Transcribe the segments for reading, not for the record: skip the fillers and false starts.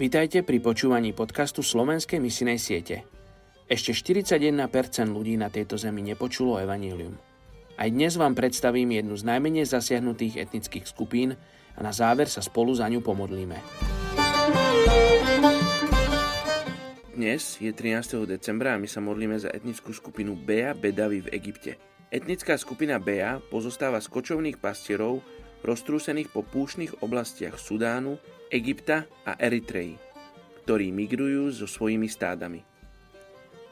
Vitajte pri počúvaní podcastu Slovenskej misijnej siete. Ešte 41% ľudí na tejto zemi nepočulo evanjelium. Aj dnes vám predstavím jednu z najmenej zasiahnutých etnických skupín a na záver sa spolu za ňu pomodlíme. Dnes je 13. decembra a my sa modlíme za etnickú skupinu Beja Bedawi v Egypte. Etnická skupina Beja pozostáva z kočovných pastierov, roztrúsených po púšnych oblastiach Sudánu, Egypta a Eritreji, ktorí migrujú so svojimi stádami.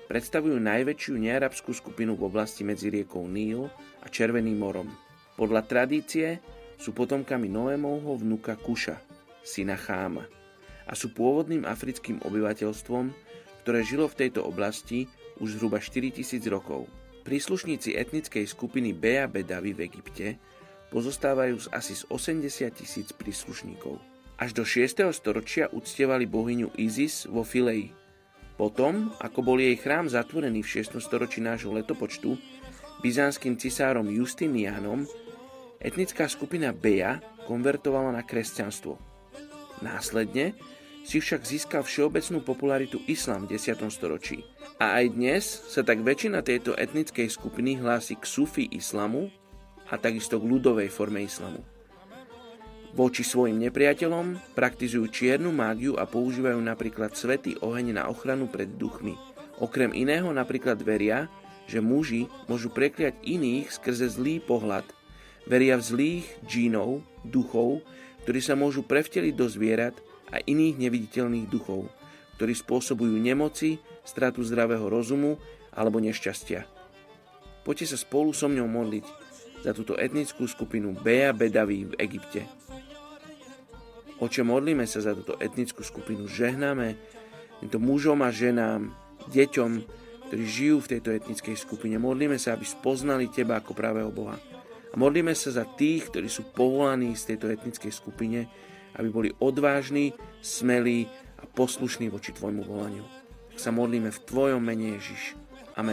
Predstavujú najväčšiu nearabskú skupinu v oblasti medzi riekou Níl a Červeným morom. Podľa tradície sú potomkami Noémovho vnuka Kúša, syna Cháma, a sú pôvodným africkým obyvateľstvom, ktoré žilo v tejto oblasti už zhruba 4000 rokov. Príslušníci etnickej skupiny Beja Bedawi v Egypte pozostávajú z asi 80 000 príslušníkov. Až do 6. storočia uctievali bohyňu Isis vo Philae. Potom, ako bol jej chrám zatvorený v 6. storočí nášho letopočtu byzantským cisárom Justiniánom, etnická skupina Beja konvertovala na kresťanstvo. Následne si však získal všeobecnú popularitu islám v 10. storočí. A aj dnes sa tak väčšina tejto etnickej skupiny hlási k sufi islamu a takisto k ľudovej forme islamu. Voči svojim nepriateľom praktizujú čiernu mágiu a používajú napríklad svätý oheň na ochranu pred duchmi. Okrem iného napríklad veria, že muži môžu prekliať iných skrze zlý pohľad. Veria v zlých džínov, duchov, ktorí sa môžu prevteliť do zvierat a iných neviditeľných duchov, ktorí spôsobujú nemoci, stratu zdravého rozumu alebo nešťastia. Poďte sa spolu so mnou modliť za túto etnickú skupinu Beja Bedawi v Egypte. Oče, modlíme sa za túto etnickú skupinu. Žehnáme týmto mužom a ženám, deťom, ktorí žijú v tejto etnickej skupine. Modlíme sa, aby spoznali Teba ako pravého Boha. A modlíme sa za tých, ktorí sú povolaní z tejto etnickej skupine, aby boli odvážni, smelí a poslušní voči Tvojmu volaniu. Tak sa modlíme v Tvojom mene, Ježiš. Amen.